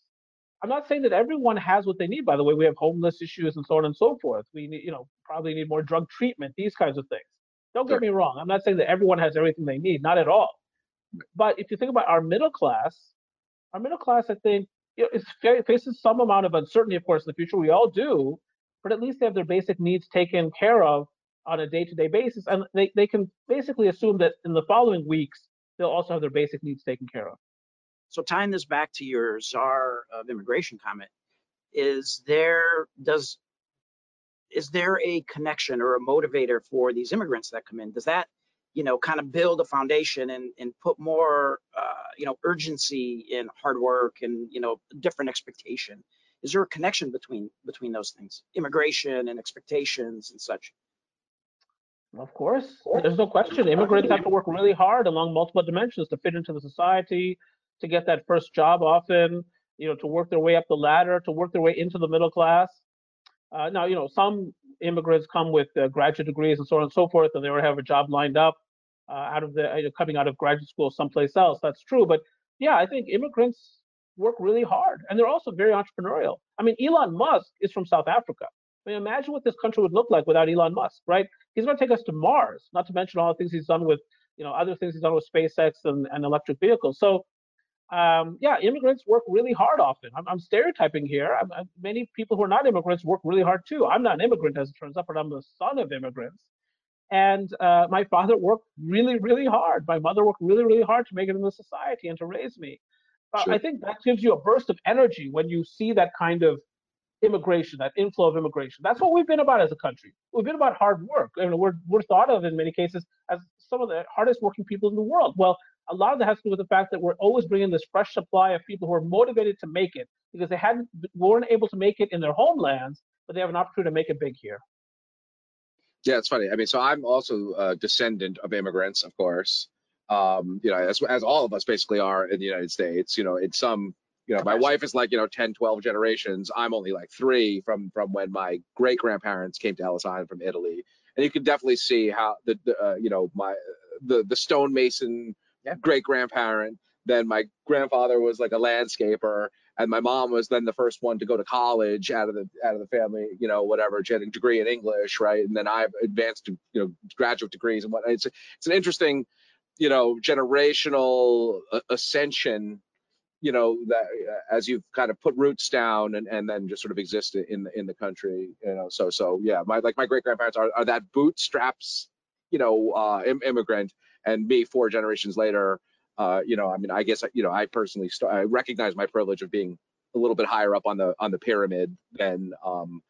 I'm not saying that everyone has what they need. By the way, we have homeless issues and so on and so forth. We need, you know, probably need more drug treatment, these kinds of things. Don't get me wrong. I'm not saying that everyone has everything they need, not at all. But if you think about our middle class, our middle class, I think, you know, is, faces some amount of uncertainty, of course, in the future. We all do, but at least they have their basic needs taken care of on a day-to-day basis, and they, they can basically assume that in the following weeks, they'll also have their basic needs taken care of. So tying this back to your czar of immigration comment, is there, does, is there a connection or a motivator for these immigrants that come in? Does that, you know, kind of build a foundation and, and put more, uh, you know, urgency in hard work and, you know, different expectation? Is there a connection between, between those things, immigration and expectations and such? Of course, there's no question. Immigrants have to work really hard along multiple dimensions to fit into the society, to get that first job often, you know, to work their way up the ladder, to work their way into the middle class. Uh, now, you know, some immigrants come with uh, graduate degrees and so on and so forth, and they already have a job lined up uh, out of the, you know, coming out of graduate school someplace else. That's true. But yeah, I think immigrants work really hard, and they're also very entrepreneurial. I mean, Elon Musk is from South Africa. I mean, imagine what this country would look like without Elon Musk, right? He's going to take us to Mars, not to mention all the things he's done with, you know, other things he's done with SpaceX and, and electric vehicles. So um, yeah, immigrants work really hard often. I'm, I'm stereotyping here. I'm, I'm, many people who are not immigrants work really hard too. I'm not an immigrant, as it turns out, but I'm the son of immigrants. And uh, my father worked really, really hard. My mother worked really, really hard to make it into society and to raise me. Sure. Uh, I think that gives you a burst of energy when you see that kind of immigration, that inflow of immigration. That's what we've been about as a country. We've been about hard work. I mean, we're, we're thought of in many cases as some of the hardest working people in the world. Well, a lot of that has to do with the fact that we're always bringing this fresh supply of people who are motivated to make it because they hadn't, weren't able to make it in their homelands, but they have an opportunity to make it big here. Yeah, it's funny. I mean, so I'm also a descendant of immigrants, of course. Um, you know, as, as all of us basically are in the United States, you know, in some, you know, my wife is like, you know, ten, twelve generations. I'm only like three from from when my great grandparents came to Ellis Island from Italy. And you can definitely see how the, the uh, you know, my, the, the stonemason yeah. great grandparent, then my grandfather was like a landscaper. And my mom was then the first one to go to college out of the out of the family, you know, whatever. She had a degree in English, right? And then I advanced to, you know, graduate degrees and whatnot. It's it's an interesting, you know, generational ascension, you know, that as you've kind of put roots down and, and then just sort of exist in the in the country, you know. So so yeah, my like my great grandparents are are that bootstraps, you know, uh, immigrant, and me four generations later. Uh, you know, I mean, I guess, you know, I personally, st- I recognize my privilege of being a little bit higher up on the on the pyramid than, um,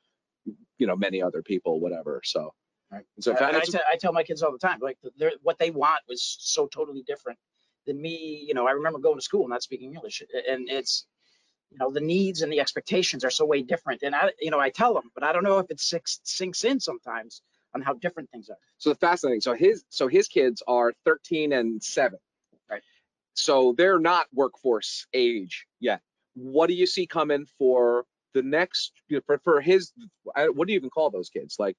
you know, many other people, whatever. So, right. So I, I, t- I tell my kids all the time, like, what they want was so totally different than me. You know, I remember going to school and not speaking English, and it's, you know, the needs and the expectations are so way different. And I, you know, I tell them, but I don't know if it sinks, sinks in sometimes on how different things are. So fascinating. So his so his kids are thirteen and seven. So they're not workforce age yet. What do you see coming for the next, for, for his, what do you even call those kids? Like,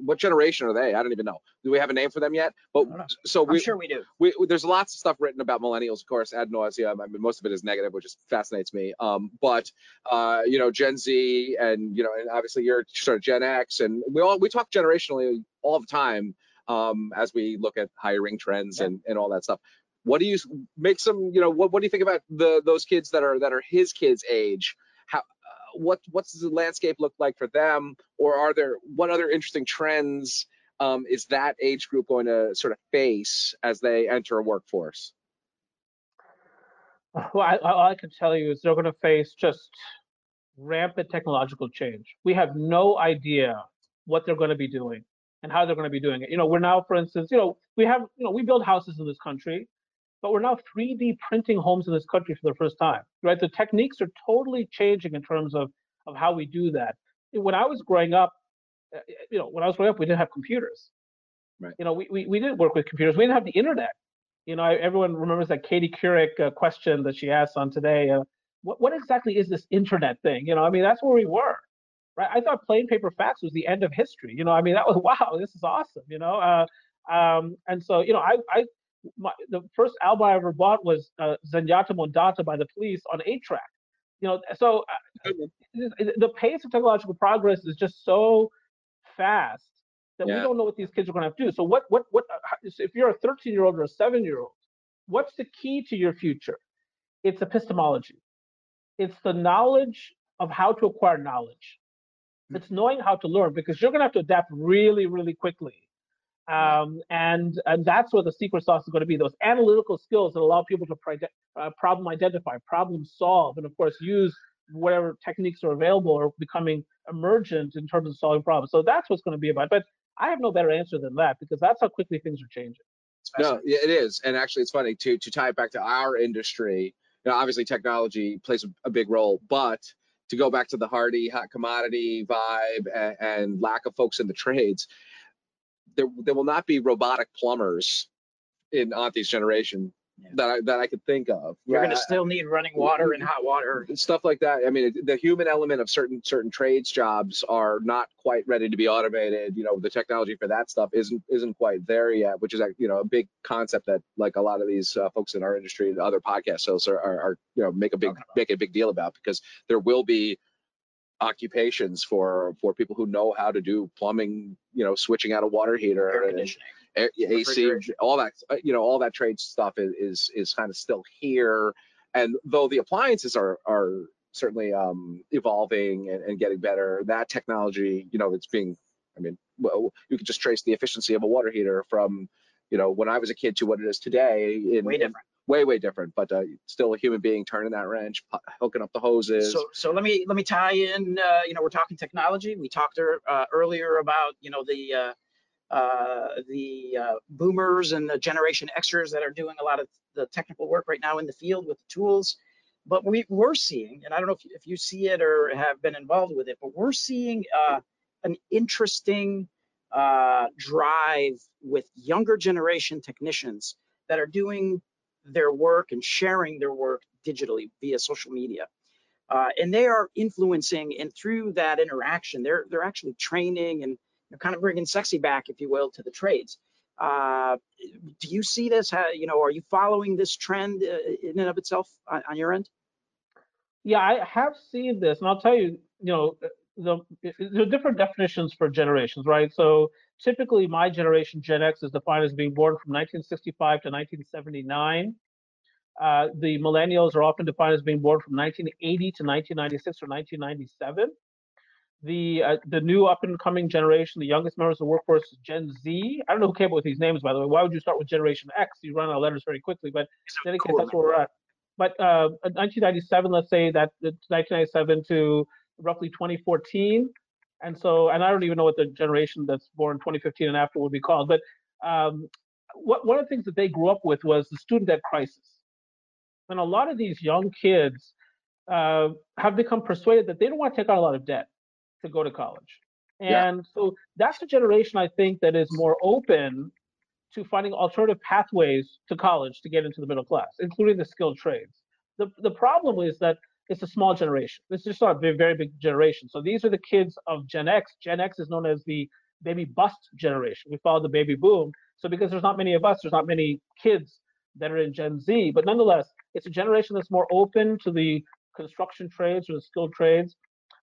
what generation are they? I don't even know. Do we have a name for them yet? But so we, I'm sure we do. We, there's lots of stuff written about millennials, of course, ad nauseum. I mean, most of it is negative, which just fascinates me. Um, but uh, you know, Gen Z, and you know, and obviously you're sort of Gen X, and we all we talk generationally all the time um, as we look at hiring trends yeah. and and all that stuff. What do you make some, you know, what, what do you think about the those kids that are that are his kids' age? How, uh, what what's the landscape look like for them? Or are there, what other interesting trends um, is that age group going to sort of face as they enter a workforce? Well, I, all I can tell you is they're going to face just rampant technological change. We have no idea what they're going to be doing and how they're going to be doing it. You know, we're now, for instance, you know, we have, you know, we build houses in this country. But we're now three D printing homes in this country for the first time, right? The techniques are totally changing in terms of, of how we do that. When I was growing up, you know, when I was growing up, we didn't have computers. Right. You know, we, we, we didn't work with computers. We didn't have the internet. You know, I, everyone remembers that Katie Couric uh, question that she asked on Today. Uh, what, what exactly is this internet thing? You know, I mean, that's where we were, right? I thought plain paper fax was the end of history. You know, I mean, that was, wow, this is awesome, you know? Uh, um, and so, you know, I, I, My, the first album I ever bought was uh, Zenyatta Mondatta by The Police on eight track. You know, so uh, the pace of technological progress is just so fast that yeah. we don't know what these kids are going to have to do. So what, what, what? If you're a thirteen-year-old or a seven-year-old, what's the key to your future? It's epistemology. It's the knowledge of how to acquire knowledge. Mm-hmm. It's knowing how to learn, because you're going to have to adapt really, really quickly. Um, and, and that's where the secret sauce is going to be, those analytical skills that allow people to pre- uh, problem identify, problem solve, and of course use whatever techniques are available or becoming emergent in terms of solving problems. So that's what's going to be about. But I have no better answer than that, because that's how quickly things are changing. No, it is. And actually, it's funny to, to tie it back to our industry. You know, obviously, technology plays a, a big role, but to go back to the Hardy hot commodity vibe and, and lack of folks in the trades, There, there will not be robotic plumbers in Auntie's generation yeah. that I, that I could think of. You're right? Going to still need running water and hot water and stuff like that. I mean, the human element of certain certain trades jobs are not quite ready to be automated. You know, the technology for that stuff isn't isn't quite there yet, which is, you know, a big concept that, like, a lot of these uh, folks in our industry and other podcast hosts are, are, are you know make a big make a big deal about, because there will be occupations for for people who know how to do plumbing, you know, switching out a water heater, air conditioning, and A C, all that, you know, all that trade stuff is is, is kind of still here And though the appliances are are certainly um, evolving and, and getting better, that technology, you know, it's being, I mean, well, you can just trace the efficiency of a water heater from, you know, when I was a kid to what it is today. In, way different. Way, way different, but uh, still a human being turning that wrench, hooking up the hoses. So, so let me let me tie in. Uh, you know, we're talking technology. We talked uh, earlier about you know the uh, uh, the uh, boomers and the Generation Xers that are doing a lot of the technical work right now in the field with the tools. But we we're seeing, and I don't know if you, if you see it or have been involved with it, but we're seeing uh, an interesting uh, drive with younger generation technicians that are doing their work and sharing their work digitally via social media, uh, and they are influencing, and through that interaction they're they're actually training and they're kind of bringing sexy back, if you will, to the trades. Uh, do you see this? How, you know, are you following this trend uh, in and of itself on, on your end? Yeah, I have seen this, and I'll tell you, you know, the, there are different definitions for generations, right? So typically, my generation, Gen X, is defined as being born from nineteen sixty-five to nineteen seventy-nine. Uh, the millennials are often defined as being born from nineteen eighty to nineteen ninety-six or nineteen ninety-seven. The uh, the new up-and-coming generation, the youngest members of the workforce, is Gen Z. I don't know who came up with these names, by the way. Why would you start with Generation X? You run out of letters very quickly, but in any case, that's where we're at. But uh, nineteen ninety-seven, let's say that nineteen ninety-seven to roughly twenty fourteen. And so, and I don't even know what the generation that's born twenty fifteen and after would be called, but um, what, one of the things that they grew up with was the student debt crisis. And a lot of these young kids uh, have become persuaded that they don't want to take out a lot of debt to go to college. And yeah. So that's a generation, I think, that is more open to finding alternative pathways to college to get into the middle class, including the skilled trades. The, the problem is that it's a small generation. It's just not a very, very big generation. So these are the kids of Gen X. Gen X is known as the baby bust generation. We follow the baby boom. So because there's not many of us, there's not many kids that are in Gen Z. But nonetheless, it's a generation that's more open to the construction trades or the skilled trades.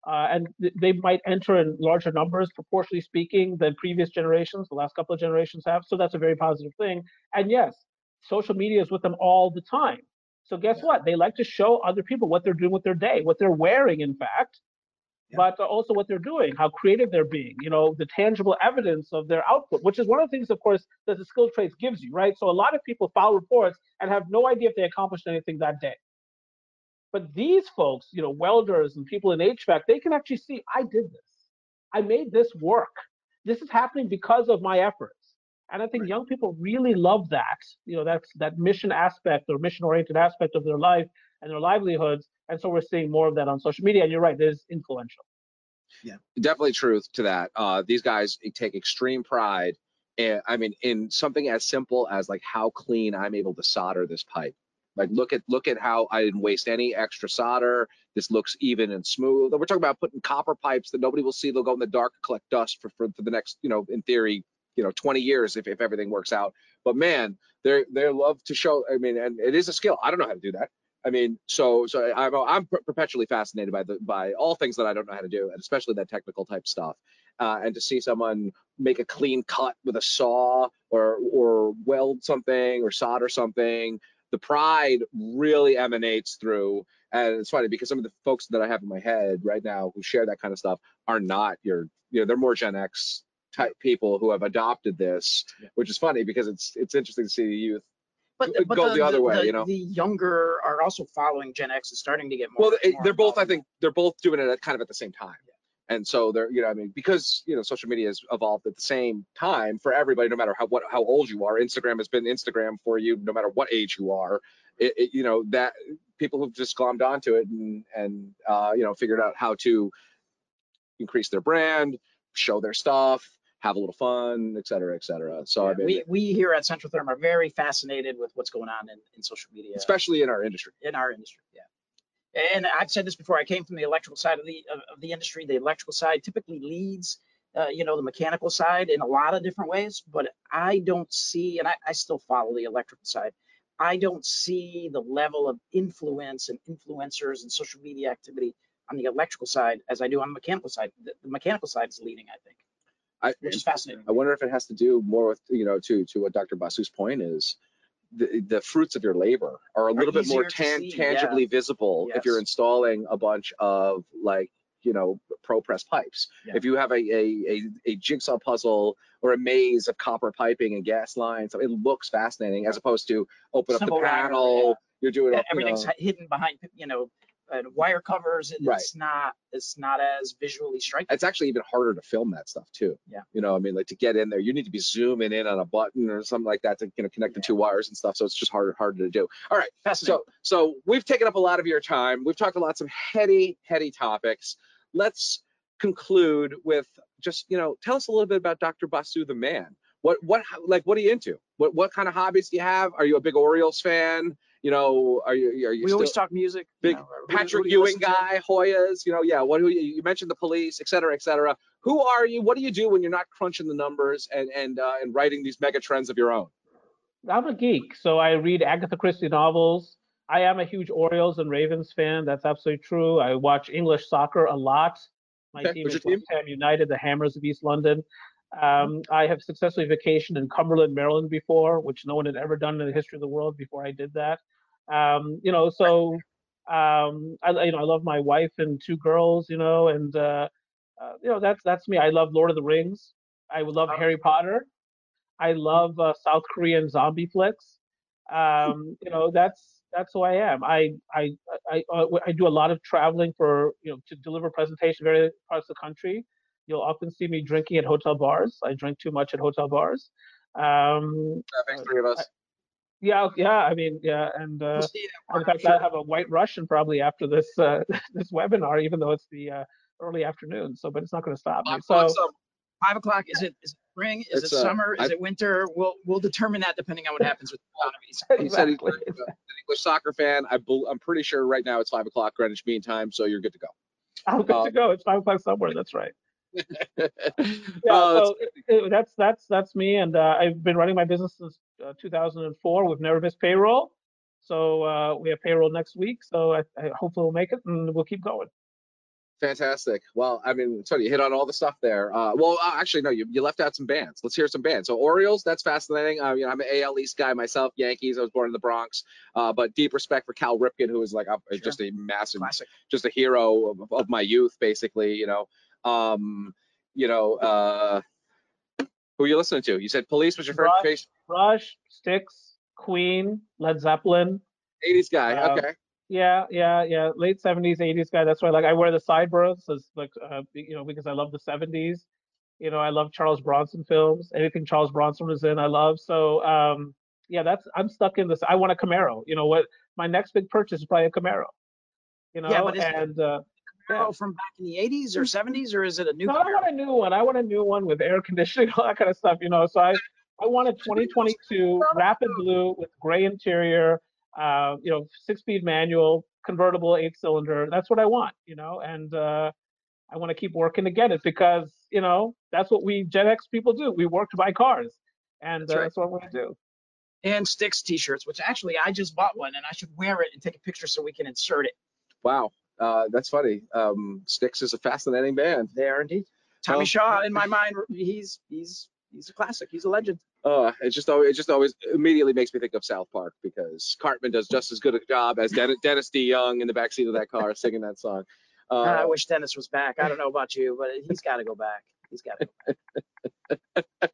Uh, and th they might enter in larger numbers, proportionally speaking, than previous generations, the last couple of generations have. So that's a very positive thing. And yes, social media is with them all the time. So guess yeah. what? They like to show other people what they're doing with their day, what they're wearing, in fact, yeah. but also what they're doing, how creative they're being, you know, the tangible evidence of their output, which is one of the things, of course, that the skilled trades gives you, right? So a lot of people file reports and have no idea if they accomplished anything that day. But these folks, you know, welders and people in H V A C, they can actually see, I did this. I made this work. This is happening because of my efforts. And I think young people really love that, you know, that's that mission aspect or mission-oriented aspect of their life and their livelihoods. And so we're seeing more of that on social media. And you're right, it is influential. Yeah, definitely truth to that. Uh, these guys take extreme pride in, I mean, in something as simple as like how clean I'm able to solder this pipe. Like look at look at how I didn't waste any extra solder. This looks even and smooth. We're talking about putting copper pipes that nobody will see. They'll go in the dark, collect dust for for, for the next, you know, in theory, you know, twenty years if, if everything works out. But man, they they love to show. I mean, and it is a skill. I don't know how to do that. I mean, so so I'm I'm perpetually fascinated by the by all things that I don't know how to do, and especially that technical type stuff. Uh, and to see someone make a clean cut with a saw or or weld something or solder something, the pride really emanates through. And it's funny because some of the folks that I have in my head right now who share that kind of stuff are not your, you know, they're more Gen X type people who have adopted this, yeah. which is funny because it's it's interesting to see the youth but, but go the, the other the, way. The, you know, the younger are also following Gen X and starting to get more. Well, it, more they're both. I think they're both doing it at kind of at the same time, yeah. and so they're, you know, I mean, because you know, social media has evolved at the same time for everybody, no matter how what how old you are. Instagram has been Instagram for you, no matter what age you are. It, it, you know, that people who've just glommed onto it and and uh, you know, figured out how to increase their brand, show their stuff, have a little fun, et cetera, et cetera. So yeah, I mean, we, we here at Centrotherm are very fascinated with what's going on in, in social media. Especially in our industry. In our industry, yeah. And I've said this before, I came from the electrical side of the of, of the industry. The electrical side typically leads, uh, you know, the mechanical side in a lot of different ways, but I don't see, and I, I still follow the electrical side, I don't see the level of influence and influencers and social media activity on the electrical side as I do on the mechanical side. The, the mechanical side is leading, I think. I, which is fascinating. I wonder if it has to do more with, you know, to to what Doctor Basu's point is, the, the fruits of your labor are a little are bit more tan see, tangibly yeah. visible yes. if you're installing a bunch of like, you know, ProPress pipes. Yeah. If you have a, a, a, a jigsaw puzzle or a maze of copper piping and gas lines, it looks fascinating as opposed to open Simple up the panel, wire, yeah. you're doing yeah, all, everything's you know, hidden behind, you know, and wire covers, and right. it's not it's not as visually striking. It's actually even harder to film that stuff too. Yeah. You know, I mean, like to get in there, you need to be zooming in on a button or something like that to you know connect yeah. the two wires and stuff. So it's just harder harder to do. All right. So so we've taken up a lot of your time. We've talked about some heady heady topics. Let's conclude with just you know tell us a little bit about Doctor Basu the man. What what like what are you into? What what kind of hobbies do you have? Are you a big Orioles fan? You know, are you? Are you we still always talk music. Big no, Patrick who, who Ewing guy, Hoyas. You know, yeah. What? Who? You mentioned the Police, et cetera, et cetera. Who are you? What do you do when you're not crunching the numbers and and uh, and writing these mega trends of your own? I'm a geek, so I read Agatha Christie novels. I am a huge Orioles and Ravens fan. That's absolutely true. I watch English soccer a lot. My okay, team is West Ham United, the Hammers of East London. Um, I have successfully vacationed in Cumberland, Maryland before, which no one had ever done in the history of the world before I did that. Um, you know, so, um, I, you know, I love my wife and two girls, you know, and, uh, uh, you know, that's, that's me. I love Lord of the Rings. I love oh. Harry Potter. I love uh, South Korean zombie flicks. Um, you know, that's, that's who I am. I, I, I, I, I do a lot of traveling for, you know, to deliver presentations in various parts of the country. You'll often see me drinking at hotel bars. I drink too much at hotel bars. Um, that makes three of us. I, yeah, yeah. I mean, yeah, and uh, in fact, I'll have a White Russian probably after this uh, this webinar, even though it's the uh, early afternoon. So, but it's not going to stop me. So, five o'clock. Is it is it spring? Is it summer? Is it winter? We'll we'll determine that depending on what happens with the economy. He said he's an English soccer fan. I I'm pretty sure right now it's five o'clock Greenwich Mean Time, so you're good to go. I'm good to go. It's five o'clock somewhere. That's right. yeah, oh, so it, it, that's that's that's me, and uh, I've been running my business since uh, two thousand four. We've never missed payroll, so uh, we have payroll next week. So I, I hopefully we'll make it, and we'll keep going. Fantastic. Well, I mean, Tony, you hit on all the stuff there. Uh, well, uh, actually, no, you, you left out some bands. Let's hear some bands. So Orioles, that's fascinating. Uh, you know, I'm an A L East guy myself, Yankees. I was born in the Bronx, uh, but deep respect for Cal Ripken, who was like a, sure. just a massive, Classic. just a hero of, of my youth, basically. You know. Um, you know, uh, who are you listening to? You said Police was your first face. Rush, Styx, Queen, Led Zeppelin. eighties guy. Uh, okay. Yeah, yeah, yeah. Late seventies, eighties guy. That's why, like, I wear the sideburns, so like, uh, you know, because I love the seventies. You know, I love Charles Bronson films. Anything Charles Bronson was in, I love. So, um, yeah, that's. I'm stuck in this. I want a Camaro. You know what? My next big purchase is probably a Camaro. You know, yeah, but and. Uh, Oh, from back in the eighties or seventies, or is it a new? No, car? I want a new one. I want a new one with air conditioning, all that kind of stuff, you know. So I, I want a twenty twenty-two Rapid Blue with gray interior, uh, you know, six-speed manual, convertible, eight-cylinder. That's what I want, you know. And uh, I want to keep working to get it because, you know, that's what we Gen X people do. We work to buy cars, and that's, uh, right. that's what I want to do. And Styx T-shirts, which actually I just bought one, and I should wear it and take a picture so we can insert it. Wow. Uh, that's funny. Um, Styx is a fascinating band. They are indeed. Tommy well, Shaw, in my mind, he's he's he's a classic. He's a legend. Uh, it just always it just always immediately makes me think of South Park because Cartman does just as good a job as Dennis, Dennis DeYoung in the backseat of that car singing that song. Uh, I wish Dennis was back. I don't know about you, but he's got to go back. He's got to go back.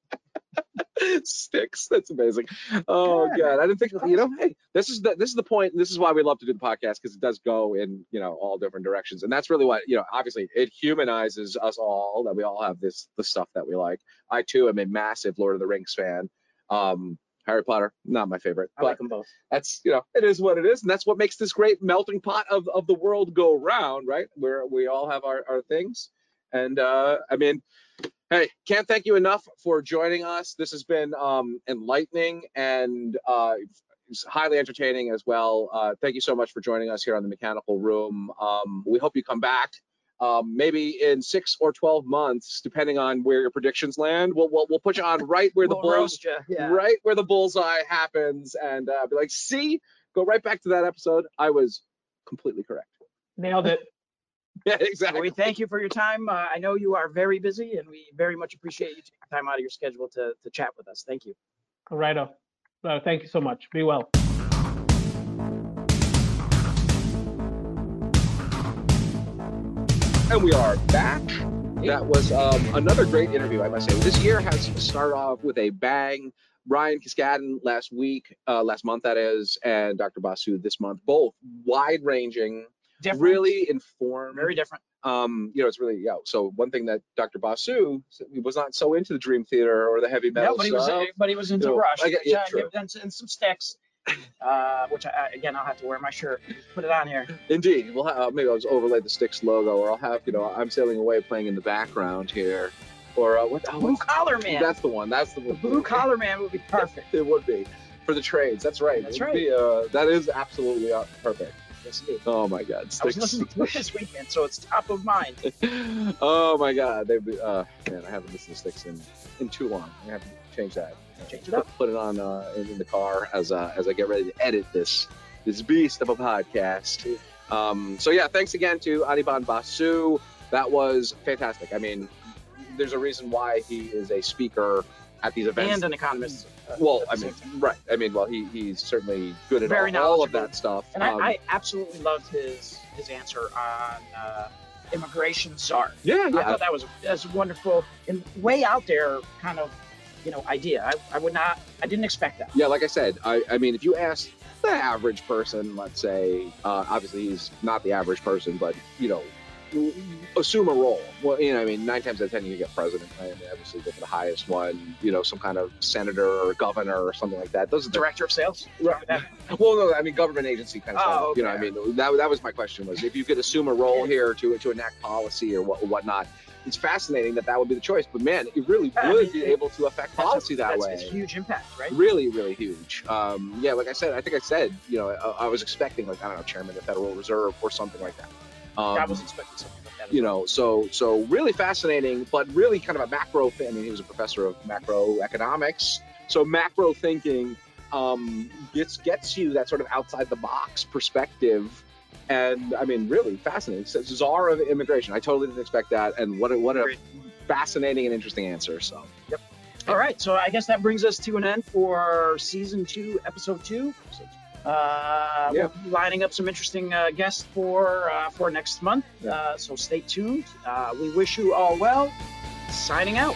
Styx, that's amazing. Oh god. god, I didn't think you know. Hey, this is the this is the point. This is why we love to do the podcast because it does go in you know all different directions, and that's really what you know. Obviously, it humanizes us all that we all have this the stuff that we like. I too am a massive Lord of the Rings fan. Um, Harry Potter, not my favorite. I but like them both. That's you know, it is what it is, and that's what makes this great melting pot of of the world go round, right? Where we all have our our things, and uh, I mean. Hey, can't thank you enough for joining us. This has been um, enlightening and uh, highly entertaining as well. Uh, thank you so much for joining us here on the Mechanical Room. Um, we hope you come back um, maybe in six or twelve months, depending on where your predictions land. We'll we'll, we'll put you on right where the we'll bulls, yeah. right where the bullseye happens, and uh, be like, see, go right back to that episode. I was completely correct. Nailed it. Yeah, exactly. So we thank you for your time. Uh, I know you are very busy, and we very much appreciate you taking time out of your schedule to, to chat with us. Thank you. All right. No, thank you so much. Be well. And we are back. That was um, another great interview, I must say. This year has started off with a bang. Ryan Kaskaden last week, uh, last month that is, and Doctor Basu this month, both wide-ranging, different. Really informed. Very different. Um, you know, it's really, yeah. So one thing that Doctor Basu was not so into the Dream Theater or the heavy metal stuff. No, but he was, uh, but he was into you know, Rush, I get, yeah, which, uh, and, and some sticks. Uh, which I, again, I'll have to wear my shirt. Put it on here. Indeed. Well, uh, maybe I'll just overlay the Styx logo, or I'll have, you know, I'm Sailing Away playing in the background here. Or uh, what? Oh, Blue Collar Man. That's the one. That's the one. Blue Collar Man would be perfect. It would be for the trades. That's right. That's right. Be, uh, that is absolutely perfect. Yes, it is. Oh my God! Styx. I was listening to it this weekend, so it's top of mind. Oh my God! They'd be, uh, man, I haven't listened to Styx in in too long. I have to change that. Change it up. Put it on uh, in the car as uh, as I get ready to edit this this beast of a podcast. Um, so yeah, thanks again to Anirban Basu. That was fantastic. I mean, there's a reason why he is a speaker at these events and an economist. Uh, well, I mean, right. I mean, well, he he's certainly good at all, all of that stuff. And um, I, I absolutely loved his his answer on uh, immigration czar. Yeah, yeah, I thought that was that's wonderful and way out there kind of. You know, idea. I, I would not, I didn't expect that. Yeah, like I said, I, I mean, if you ask the average person, let's say, uh, obviously he's not the average person, but, you know, assume a role. Well, you know, I mean, nine times out of ten, you get president, right? I mean, obviously go for the highest one, you know, some kind of senator or governor or something like that. Those are Director the, of sales? Right. Well, no, I mean, government agency kind of oh, stuff. Okay. You know, I mean, that, that was my question was if you could assume a role here to, to enact policy or what, whatnot. It's fascinating that that would be the choice, but man, it really would I mean, be able to affect policy that way. That's a huge impact, right? Really, really huge. Um, yeah, like I said, I think I said, you know, I, I was expecting like, I don't know, chairman of the Federal Reserve or something like that. Um, I was expecting something like that. You know, so so really fascinating, but really kind of a macro thing. I mean, he was a professor of macroeconomics, so macro thinking um, gets, gets you that sort of outside the box perspective. And I mean, really fascinating. So, czar of immigration. I totally didn't expect that. And what a, what a fascinating and interesting answer. So, yep. All right. So I guess that brings us to an end for season two, episode two. Uh, yeah. We'll be lining up some interesting uh, guests for uh, for next month. Yeah. Uh, so stay tuned. Uh, we wish you all well. Signing out.